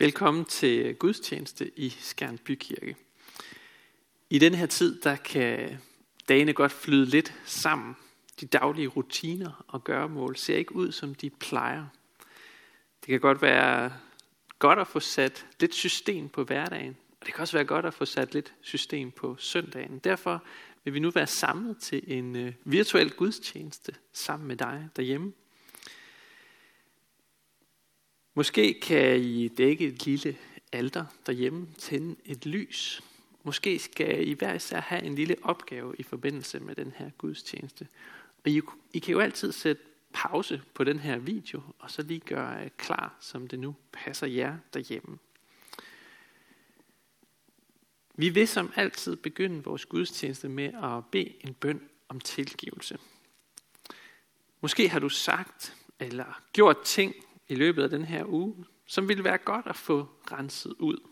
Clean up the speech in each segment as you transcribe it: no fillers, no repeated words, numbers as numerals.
Velkommen til gudstjeneste i Skjern Bykirke. I denne her tid, der kan dagene godt flyde lidt sammen. De daglige rutiner og gøremål ser ikke ud, som de plejer. Det kan godt være godt at få sat lidt system på hverdagen, og det kan også være godt at få sat lidt system på søndagen. Derfor vil vi nu være samlet til en virtuel gudstjeneste sammen med dig derhjemme. Måske kan I dække et lille alter derhjemme, tænde et lys. Måske skal I hver især have en lille opgave i forbindelse med den her gudstjeneste. Og I kan jo altid sætte pause på den her video, og så lige gøre klar, som det nu passer jer derhjemme. Vi vil som altid begynde vores gudstjeneste med at bede en bøn om tilgivelse. Måske har du sagt eller gjort ting i løbet af den her uge, som ville være godt at få renset ud.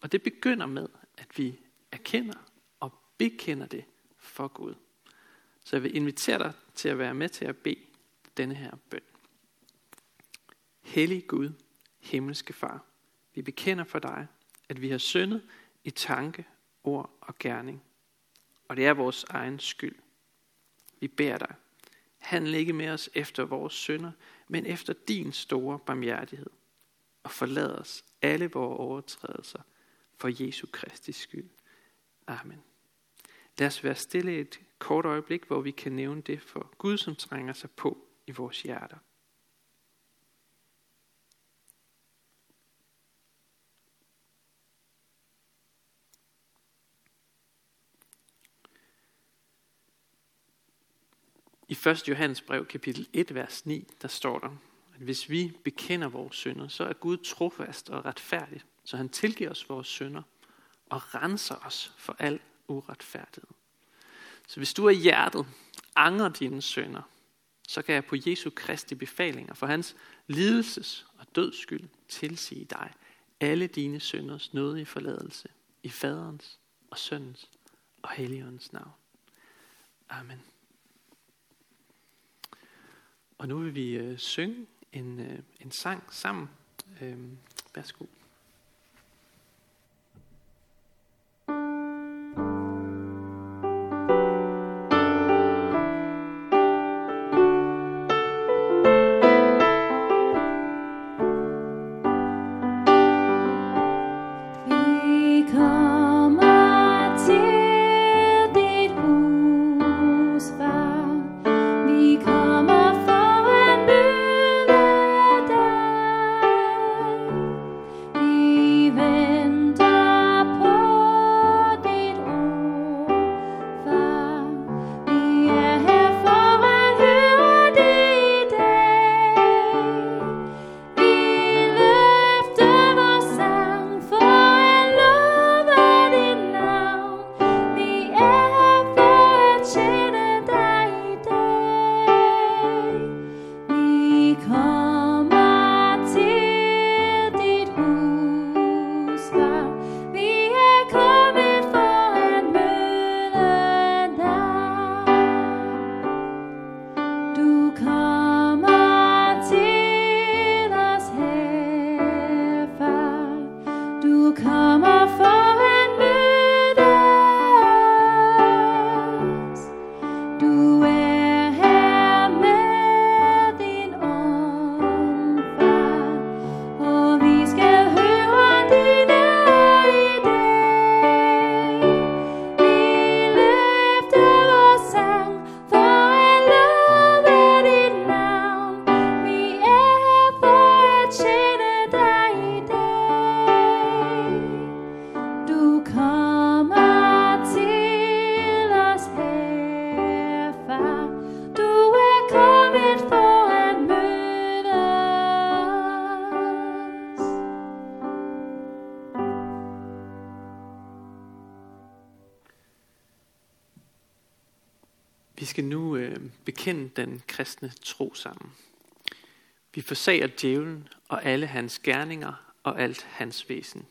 Og det begynder med, at vi erkender og bekender det for Gud. Så jeg vil invitere dig til at være med til at bede denne her bøn. Hellig Gud, himmelske Far, vi bekender for dig, at vi har syndet i tanke, ord og gerning. Og det er vores egen skyld. Vi beder dig, handle ikke med os efter vores synder, men efter din store barmhjertighed. Og forlad os alle vores overtrædelser for Jesu Kristi skyld. Amen. Lad os være stille et kort øjeblik, hvor vi kan nævne det for Gud, som trænger sig på i vores hjerter. I 1. Johannes brev, kapitel 1, vers 9, der står der, at hvis vi bekender vores synder, så er Gud trofast og retfærdig, så han tilgiver os vores synder og renser os for al uretfærdighed. Så hvis du af hjertet angrer dine synder, så kan jeg på Jesu Kristi befalinger for hans lidelses og døds skyld tilsige dig alle dine synders nådige forladelse i Faderens og Søndens og Helligåndens navn. Amen. Og nu vil vi synge en sang sammen. Værsgo. Vi skal nu bekende den kristne tro sammen. Vi forsager djævlen og alle hans gerninger og alt hans væsen.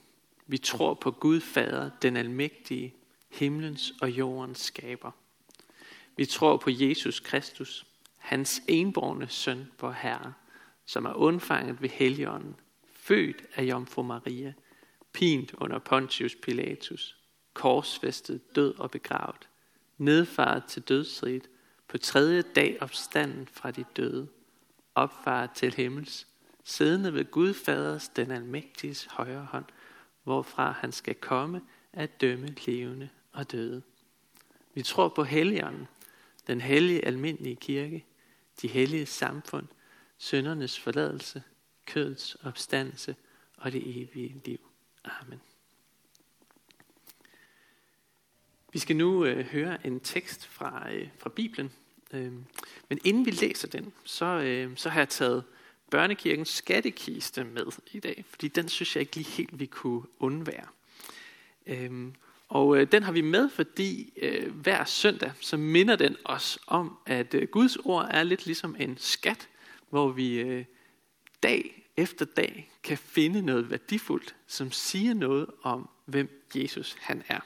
Vi tror på Gud Fader, den almægtige, himlens og jordens skaber. Vi tror på Jesus Kristus, hans enbårne søn, vor Herre, som er undfanget ved Helligånden, født af Jomfru Maria, pint under Pontius Pilatus, korsfæstet, død og begravet, nedfaret til dødsriget, på tredje dag opstanden fra de døde, opfaret til himmels, siddende ved Gud Faders, den almægtiges højre hånd, hvorfra han skal komme at dømme levende og døde. Vi tror på Helligånden, den hellige almindelige kirke, de hellige samfund, syndernes forladelse, kødets opstandelse og det evige liv. Amen. Vi skal nu høre en tekst fra Bibelen, men inden vi læser den, så har jeg taget Børnekirkens skattekiste med i dag, fordi den synes jeg ikke lige helt, vi kunne undvære. Og den har vi med, fordi hver søndag, så minder den os om, at Guds ord er lidt ligesom en skat, hvor vi dag efter dag kan finde noget værdifuldt, som siger noget om, hvem Jesus han er.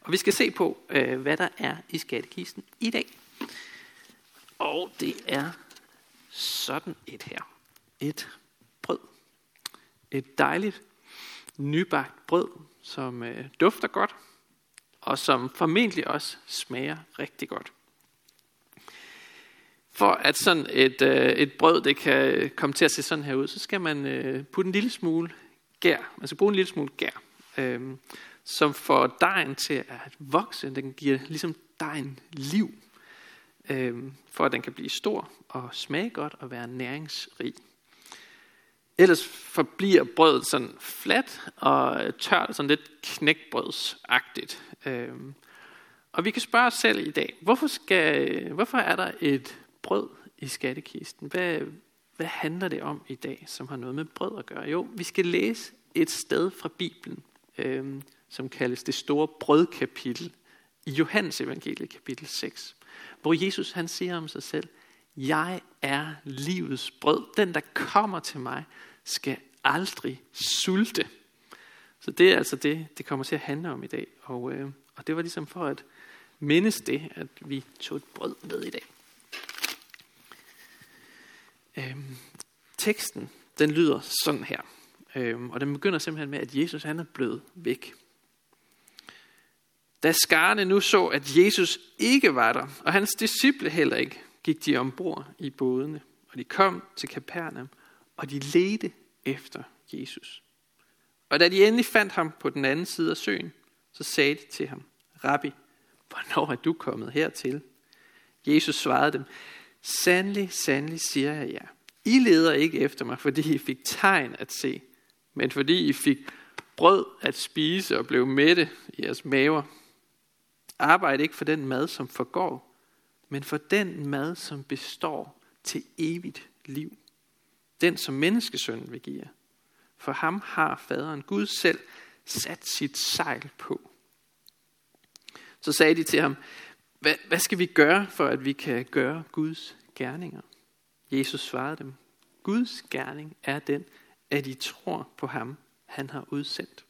Og vi skal se på, hvad der er i skattekisten i dag. Og det er sådan et her. Et brød. Et dejligt nybagt brød, som dufter godt, og som formentlig også smager rigtig godt. For at sådan et brød det kan komme til at se sådan her ud, så skal man putte en lille smule gær. Man skal bruge en lille smule gær, som får dejen til at vokse. Den giver ligesom dejen liv, for at den kan blive stor og smage godt og være næringsrig. Ellers forbliver brødet sådan fladt og tørt, sådan lidt knækbrødsagtigt. Og vi kan spørge os selv i dag, hvorfor er der et brød i skattekisten? Hvad handler det om i dag, som har noget med brød at gøre? Jo, vi skal læse et sted fra Bibelen, som kaldes det store brødkapitel i Johannes evangeliet kapitel 6, hvor Jesus han siger om sig selv: Jeg er livets brød. Den, der kommer til mig, skal aldrig sulte. Så det er altså det kommer til at handle om i dag. Og det var ligesom for at mindes det, at vi tog et brød med i dag. Teksten, den lyder sådan her. Og den begynder simpelthen med, at Jesus han er blevet væk. Da skarne nu så, at Jesus ikke var der, og hans disciple heller ikke, gik de ombord i bådene, og de kom til Kapernaum, og de ledte efter Jesus. Og da de endelig fandt ham på den anden side af søen, så sagde de til ham: Rabbi, hvornår er du kommet hertil? Jesus svarede dem: Sandelig, sandelig siger jeg jer, I leder ikke efter mig, fordi I fik tegn at se, men fordi I fik brød at spise og blev mætte i jeres maver. Arbejd ikke for den mad, som forgår, men for den mad, som består til evigt liv. Den, som menneskesønnen vil give jer. For ham har faderen Gud selv sat sit sejl på. Så sagde de til ham: Hvad skal vi gøre, for at vi kan gøre Guds gerninger? Jesus svarede dem: Guds gerning er den, at I tror på ham, han har udsendt.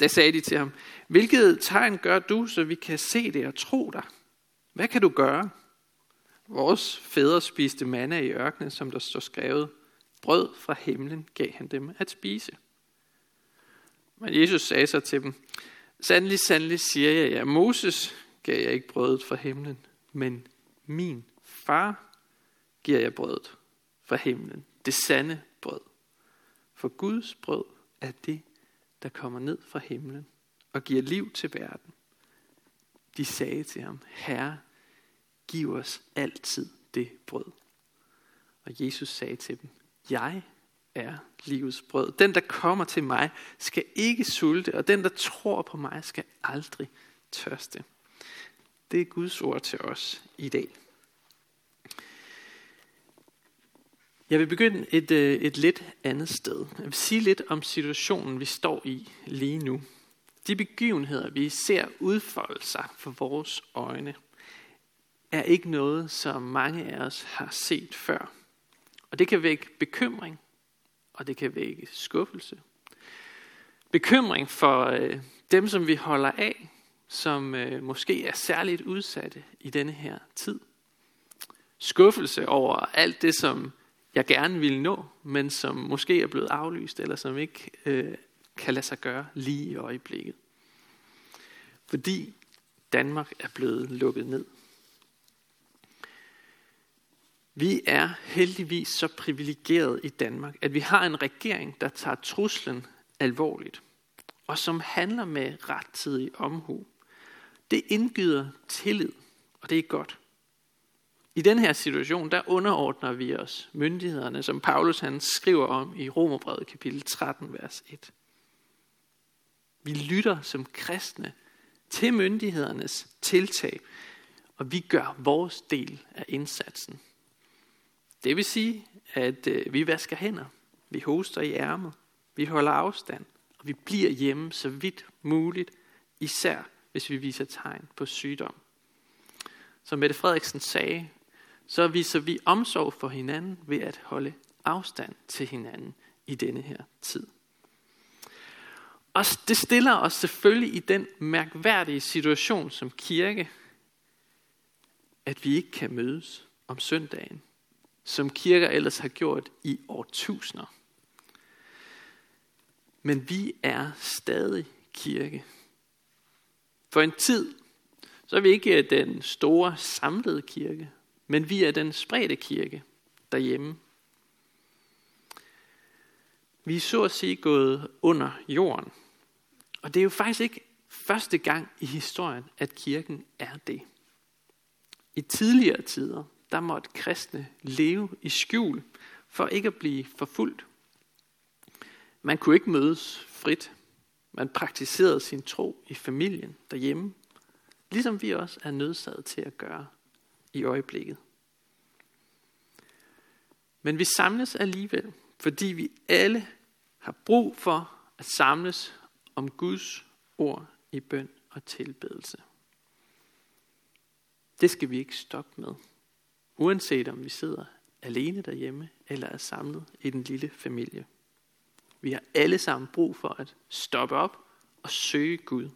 Da sagde de til ham: Hvilket tegn gør du, så vi kan se det og tro dig? Hvad kan du gøre? Vores fædre spiste manna i ørkenen, som der står skrevet. Brød fra himlen gav han dem at spise. Men Jesus sagde så til dem: Sandelig, sandelig siger jeg jer, Moses gav jeg ikke brødet fra himlen, men min far giver jeg brødet fra himlen, det sande brød. For Guds brød er det, der kommer ned fra himlen og giver liv til verden. De sagde til ham: Herre, giv os altid det brød. Og Jesus sagde til dem: Jeg er livets brød. Den, der kommer til mig, skal ikke sulte, og den, der tror på mig, skal aldrig tørste. Det er Guds ord til os i dag. Jeg vil begynde et lidt andet sted. Jeg vil sige lidt om situationen, vi står i lige nu. De begivenheder, vi ser udfolde sig for vores øjne, er ikke noget, som mange af os har set før. Og det kan vække bekymring, og det kan vække skuffelse. Bekymring for dem, som vi holder af, som måske er særligt udsatte i denne her tid. Skuffelse over alt det, som jeg gerne ville nå, men som måske er blevet aflyst, eller som ikke kan lade sig gøre lige i øjeblikket. Fordi Danmark er blevet lukket ned. Vi er heldigvis så privilegerede i Danmark, at vi har en regering, der tager truslen alvorligt, og som handler med rettidig omhu. Det indgyder tillid, og det er godt. I den her situation, der underordner vi os myndighederne, som Paulus han skriver om i Romerbrevet kapitel 13, vers 1. Vi lytter som kristne til myndighedernes tiltag, og vi gør vores del af indsatsen. Det vil sige, at vi vasker hænder, vi hoster i ærmet, vi holder afstand, og vi bliver hjemme så vidt muligt, især hvis vi viser tegn på sygdom. Som Mette Frederiksen sagde, så viser vi omsorg for hinanden ved at holde afstand til hinanden i denne her tid. Og det stiller os selvfølgelig i den mærkværdige situation som kirke, at vi ikke kan mødes om søndagen, som kirker ellers har gjort i årtusinder. Men vi er stadig kirke. For en tid, så er vi ikke den store samlede kirke, men vi er den spredte kirke derhjemme. Vi er så at sige gået under jorden. Og det er jo faktisk ikke første gang i historien, at kirken er det. I tidligere tider, der måtte kristne leve i skjul for ikke at blive forfulgt. Man kunne ikke mødes frit. Man praktiserede sin tro i familien derhjemme, ligesom vi også er nødsaget til at gøre i øjeblikket. Men vi samles alligevel, fordi vi alle har brug for at samles om Guds ord i bøn og tilbedelse. Det skal vi ikke stoppe med, uanset om vi sidder alene derhjemme eller er samlet i den lille familie. Vi har alle sammen brug for at stoppe op og søge Gud,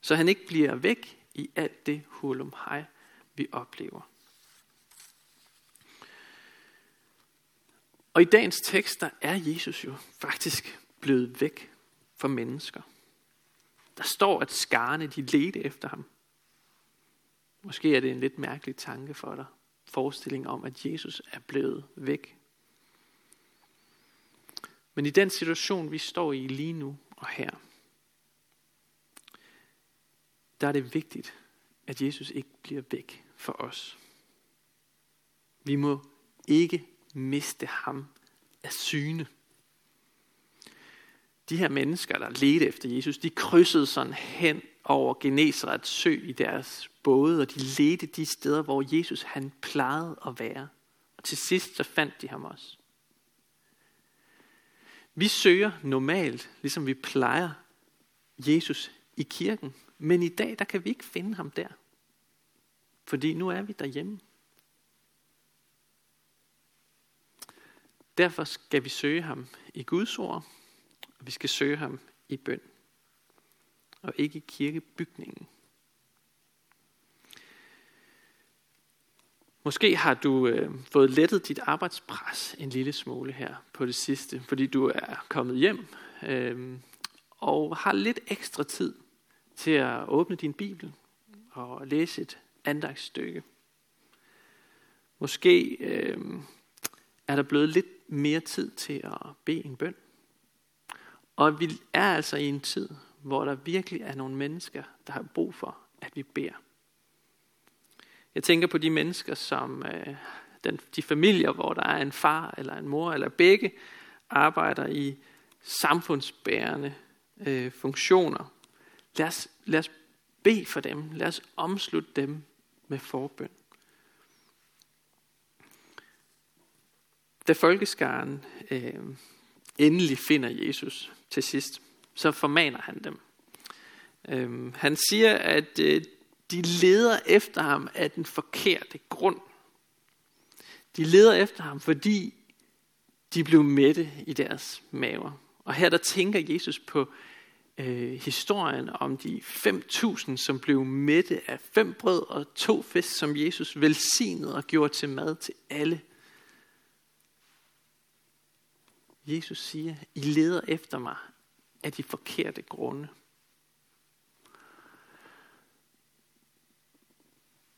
så han ikke bliver væk i alt det hurlumhej, vi oplever. Og i dagens tekst, der er Jesus jo faktisk blevet væk fra mennesker. Der står, at skarne de ledte efter ham. Måske er det en lidt mærkelig tanke for dig. Forestilling om, at Jesus er blevet væk. Men i den situation, vi står i lige nu og her, der er det vigtigt, at Jesus ikke bliver væk for os. Vi må ikke miste ham af syne. De her mennesker, der ledte efter Jesus, de krydsede sådan hen over Genesarets sø i deres både, og de ledte de steder, hvor Jesus han plejede at være. Og til sidst så fandt de ham også. Vi søger normalt, ligesom vi plejer, Jesus i kirken, men i dag der kan vi ikke finde ham der, fordi nu er vi derhjemme. Derfor skal vi søge ham i Guds ord, og vi skal søge ham i bøn, og ikke i kirkebygningen. Måske har du fået lettet dit arbejdspres en lille smule her på det sidste, fordi du er kommet hjem og har lidt ekstra tid til at åbne din bibel og læse et andagsstykke. Måske er der blevet lidt mere tid til at bede en bøn. Og vi er altså i en tid, hvor der virkelig er nogle mennesker, der har brug for, at vi beder. Jeg tænker på de mennesker, som de familier, hvor der er en far eller en mor eller begge, arbejder i samfundsbærende funktioner. Lad os bede for dem. Lad os omslutte dem med forbøn. Da folkeskaren endelig finder Jesus til sidst, så formaner han dem. Han siger, at de leder efter ham af den forkerte grund. De leder efter ham, fordi de blev mætte i deres maver. Og her der tænker Jesus på historien om de 5.000, som blev mætte af 5 brød og 2 fisk, som Jesus velsignede og gjorde til mad til alle. Jesus siger, I leder efter mig af de forkerte grunde.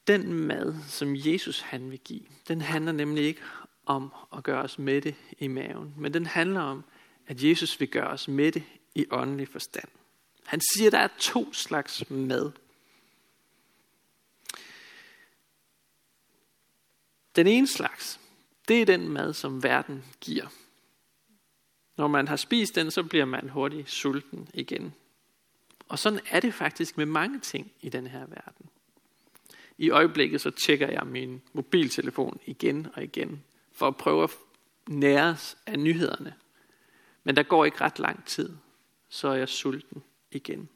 Den mad, som Jesus han vil give, den handler nemlig ikke om at gøre os mætte i maven, men den handler om, at Jesus vil gøre os mætte i åndelig forstand. Han siger, at der er to slags mad. Den ene slags, det er den mad, som verden giver. Når man har spist den, så bliver man hurtigt sulten igen. Og sådan er det faktisk med mange ting i den her verden. I øjeblikket så tjekker jeg min mobiltelefon igen og igen, for at prøve at næres af nyhederne. Men der går ikke ret lang tid, så er jeg sulten igen.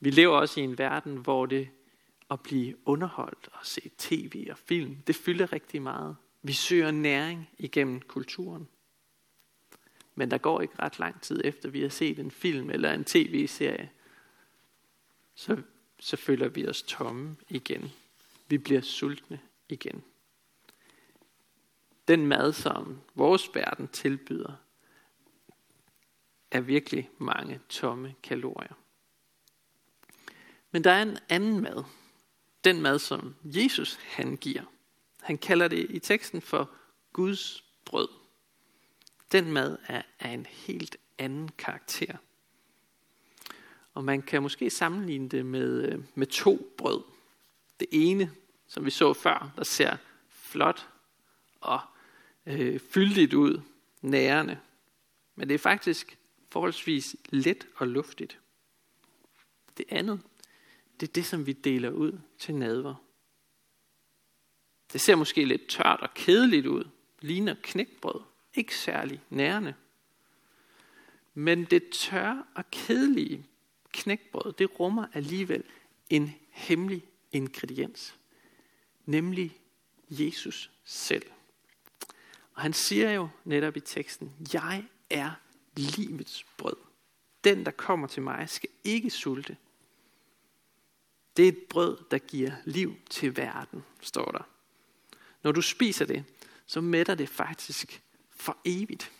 Vi lever også i en verden, hvor det at blive underholdt og se tv og film, det fylder rigtig meget. Vi søger næring igennem kulturen. Men der går ikke ret lang tid efter, vi har set en film eller en tv-serie, så føler vi os tomme igen. Vi bliver sultne igen. Den mad, som vores verden tilbyder, er virkelig mange tomme kalorier. Men der er en anden mad. Den mad, som Jesus han giver. Han kalder det i teksten for Guds brød. Den mad er af en helt anden karakter. Og man kan måske sammenligne det med to brød. Det ene, som vi så før, der ser flot og fyldigt ud, nærende. Men det er faktisk forholdsvis let og luftigt. Det andet, det er det, som vi deler ud til nadver. Det ser måske lidt tørt og kedeligt ud. Ligner knækbrød. Ikke særlig nærende. Men det tørre og kedelige knækbrød, det rummer alligevel en hemmelig ingrediens. Nemlig Jesus selv. Og han siger jo netop i teksten, jeg er livets brød. Den, der kommer til mig, skal ikke sulte. Det er et brød, der giver liv til verden, står der. Når du spiser det, så mætter det faktisk for evigt.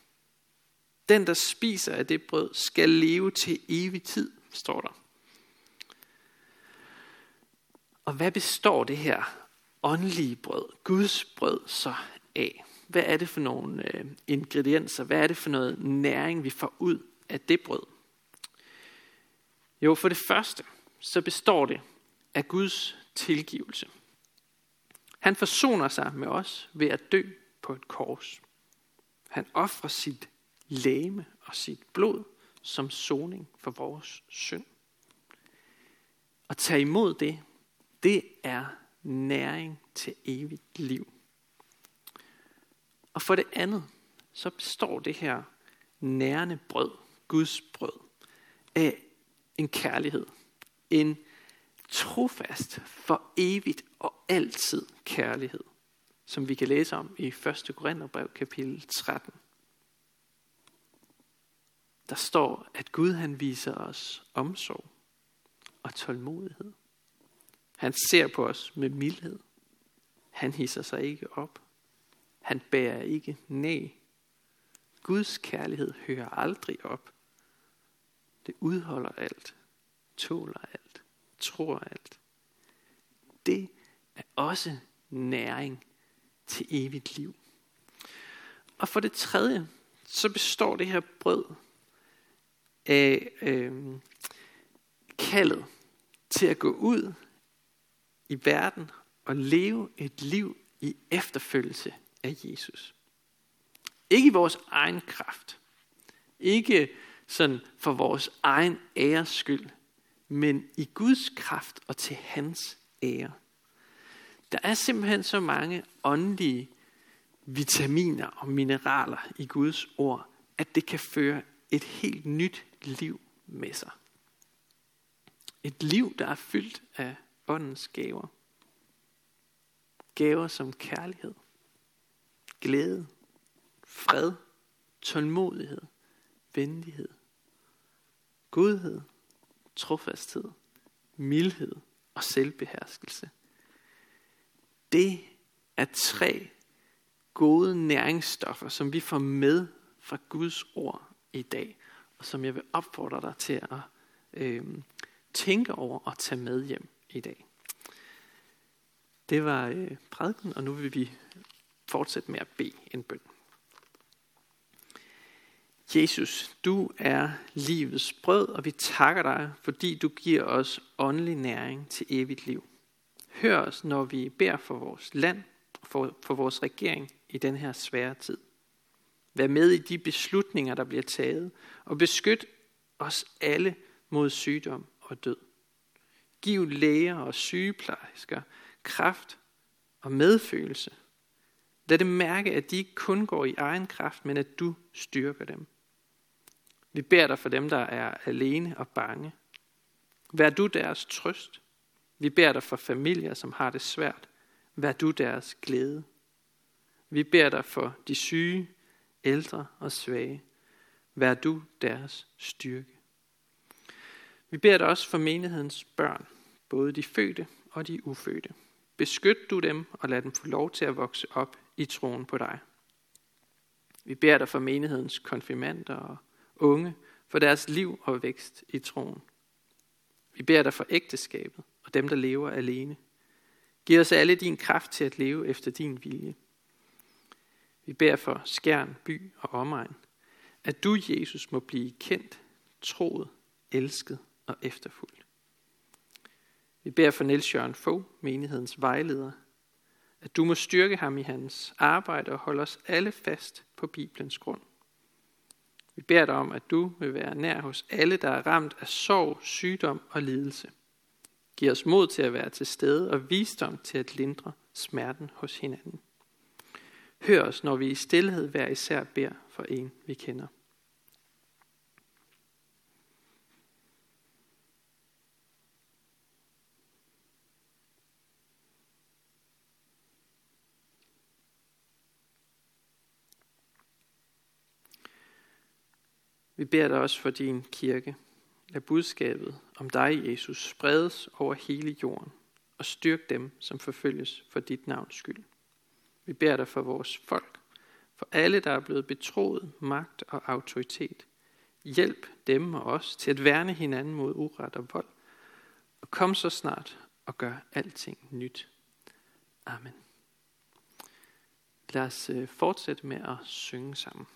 Den, der spiser af det brød, skal leve til evig tid, står der. Og hvad består det her åndelige brød, Guds brød, så af? Hvad er det for nogle ingredienser? Hvad er det for noget næring, vi får ud af det brød? Jo, for det første, så består det af Guds tilgivelse. Han forsoner sig med os ved at dø på et kors. Han ofrer sit legeme og sit blod som soning for vores synd. At tage imod det, det er næring til evigt liv. Og for det andet, så består det her nærende brød, Guds brød, af en kærlighed. En trofast for evigt og altid kærlighed, som vi kan læse om i 1. Korintherbrev kapitel 13. Der står, at Gud han viser os omsorg og tålmodighed. Han ser på os med mildhed. Han hisser sig ikke op. Han bærer ikke nag. Guds kærlighed hører aldrig op. Det udholder alt. Tåler alt, tror alt. Det er også næring til evigt liv. Og for det tredje, så består det her brød af kaldet til at gå ud i verden og leve et liv i efterfølgelse af Jesus. Ikke i vores egen kraft. Ikke sådan for vores egen æres skyld. Men i Guds kraft og til hans ære. Der er simpelthen så mange åndelige vitaminer og mineraler i Guds ord, at det kan føre et helt nyt liv med sig. Et liv, der er fyldt af åndens gaver. Gaver som kærlighed, glæde, fred, tålmodighed, venlighed, godhed, trofasthed, mildhed og selvbeherskelse. Det er tre gode næringsstoffer, som vi får med fra Guds ord i dag, og som jeg vil opfordre dig til at tænke over og tage med hjem i dag. Det var prædiken, og nu vil vi fortsætte med at bede en bøn. Jesus, du er livets brød, og vi takker dig, fordi du giver os åndelig næring til evigt liv. Hør os, når vi beder for vores land og for vores regering i den her svære tid. Vær med i de beslutninger, der bliver taget, og beskyt os alle mod sygdom og død. Giv læger og sygeplejersker kraft og medfølelse. Lad dem mærke, at de ikke kun går i egen kraft, men at du styrker dem. Vi beder dig for dem, der er alene og bange. Vær du deres trøst. Vi beder dig for familier, som har det svært. Vær du deres glæde. Vi beder dig for de syge, ældre og svage. Vær du deres styrke. Vi beder dig også for menighedens børn, både de fødte og de ufødte. Beskyt du dem og lad dem få lov til at vokse op i troen på dig. Vi beder dig for menighedens konfirmander og unge, for deres liv og vækst i troen. Vi beder dig for ægteskabet og dem, der lever alene. Giv os alle din kraft til at leve efter din vilje. Vi beder for Skjern, by og omegn, at du, Jesus, må blive kendt, troet, elsket og efterfulgt. Vi beder for Niels Jørgen Fogh, menighedens vejleder, at du må styrke ham i hans arbejde og holde os alle fast på Bibelens grund. Vi beder dig om, at du vil være nær hos alle, der er ramt af sorg, sygdom og lidelse. Giv os mod til at være til stede og visdom til at lindre smerten hos hinanden. Hør os, når vi i stilhed hver især beder for en, vi kender. Vi beder dig også for din kirke. Lad budskabet om dig, Jesus, spredes over hele jorden og styrk dem, som forfølges for dit navns skyld. Vi beder dig for vores folk, for alle, der er blevet betroet magt og autoritet. Hjælp dem og os til at værne hinanden mod uret og vold, og kom så snart og gør alting nyt. Amen. Lad os fortsætte med at synge sammen.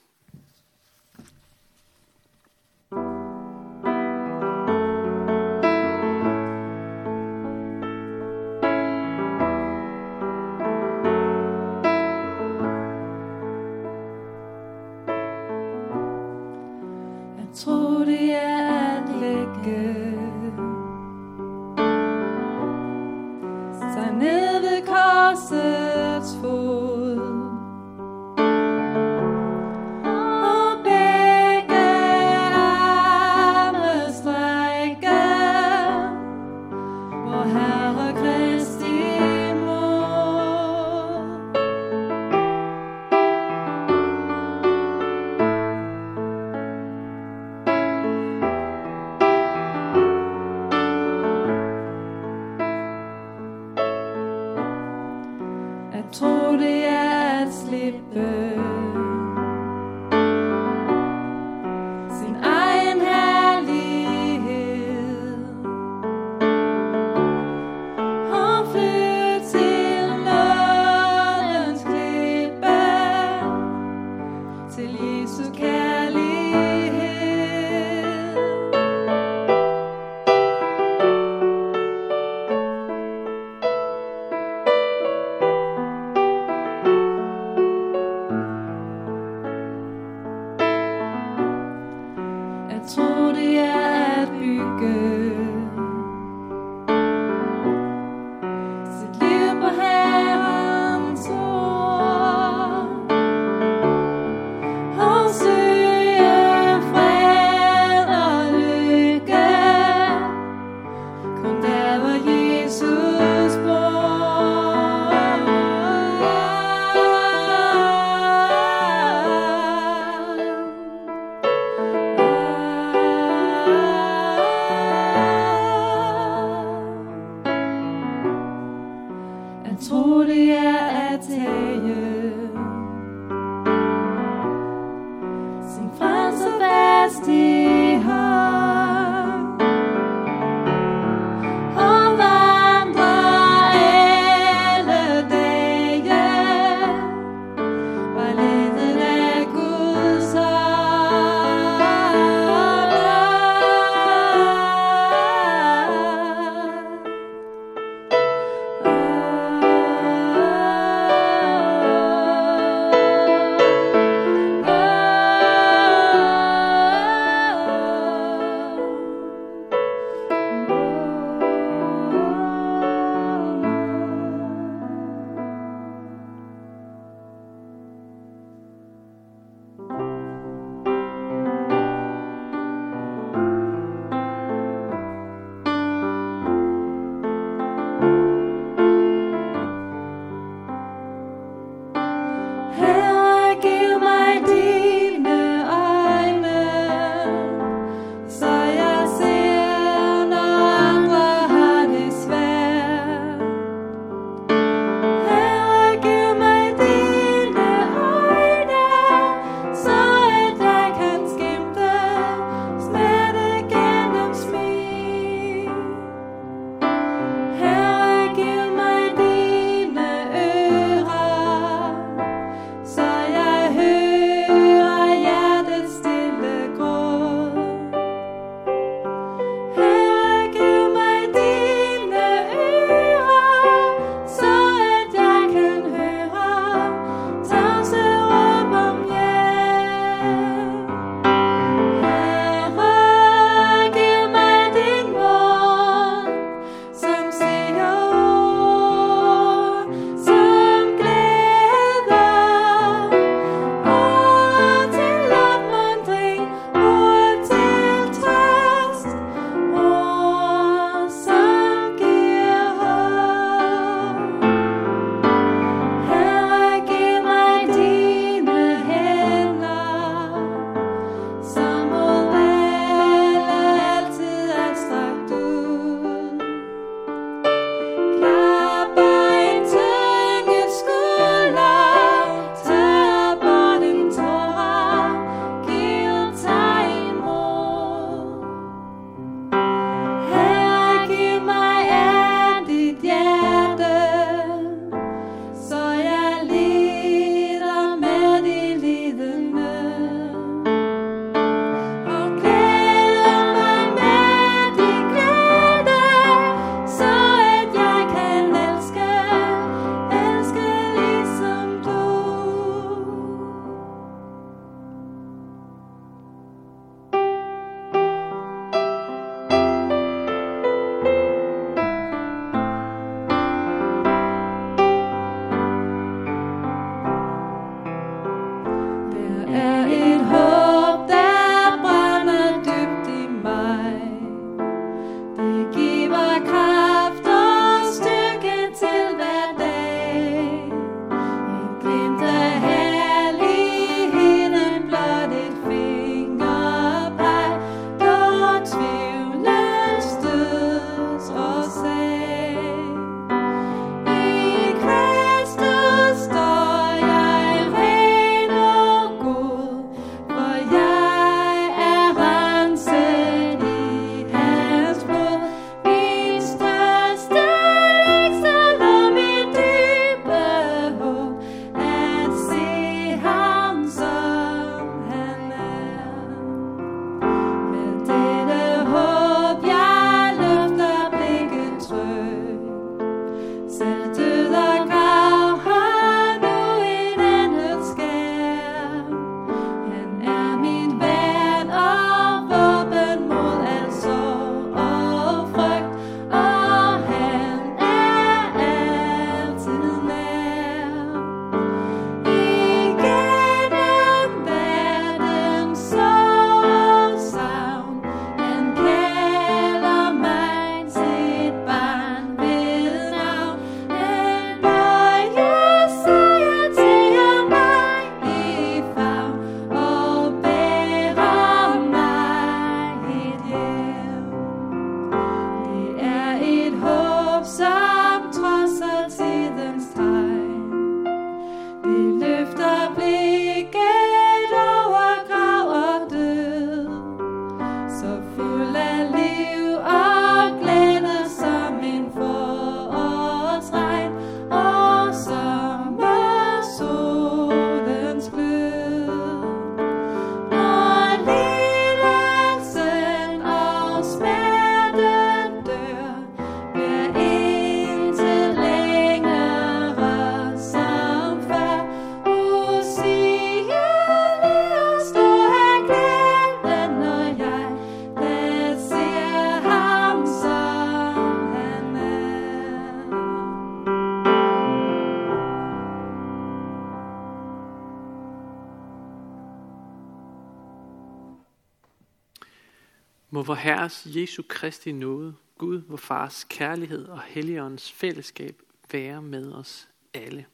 Må vor Herres Jesu Kristi nåde, Gud, vor Fars kærlighed og Helligåndens fællesskab være med os alle.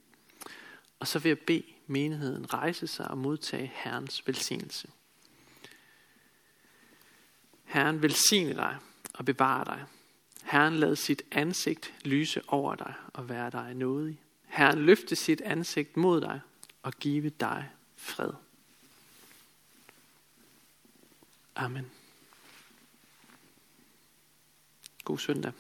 Og så vil jeg bede menigheden rejse sig og modtage Herrens velsignelse. Herren velsigne dig og bevare dig. Herren lad sit ansigt lyse over dig og være dig nådig. Herren løfte sit ansigt mod dig og give dig fred. Amen. God søndag.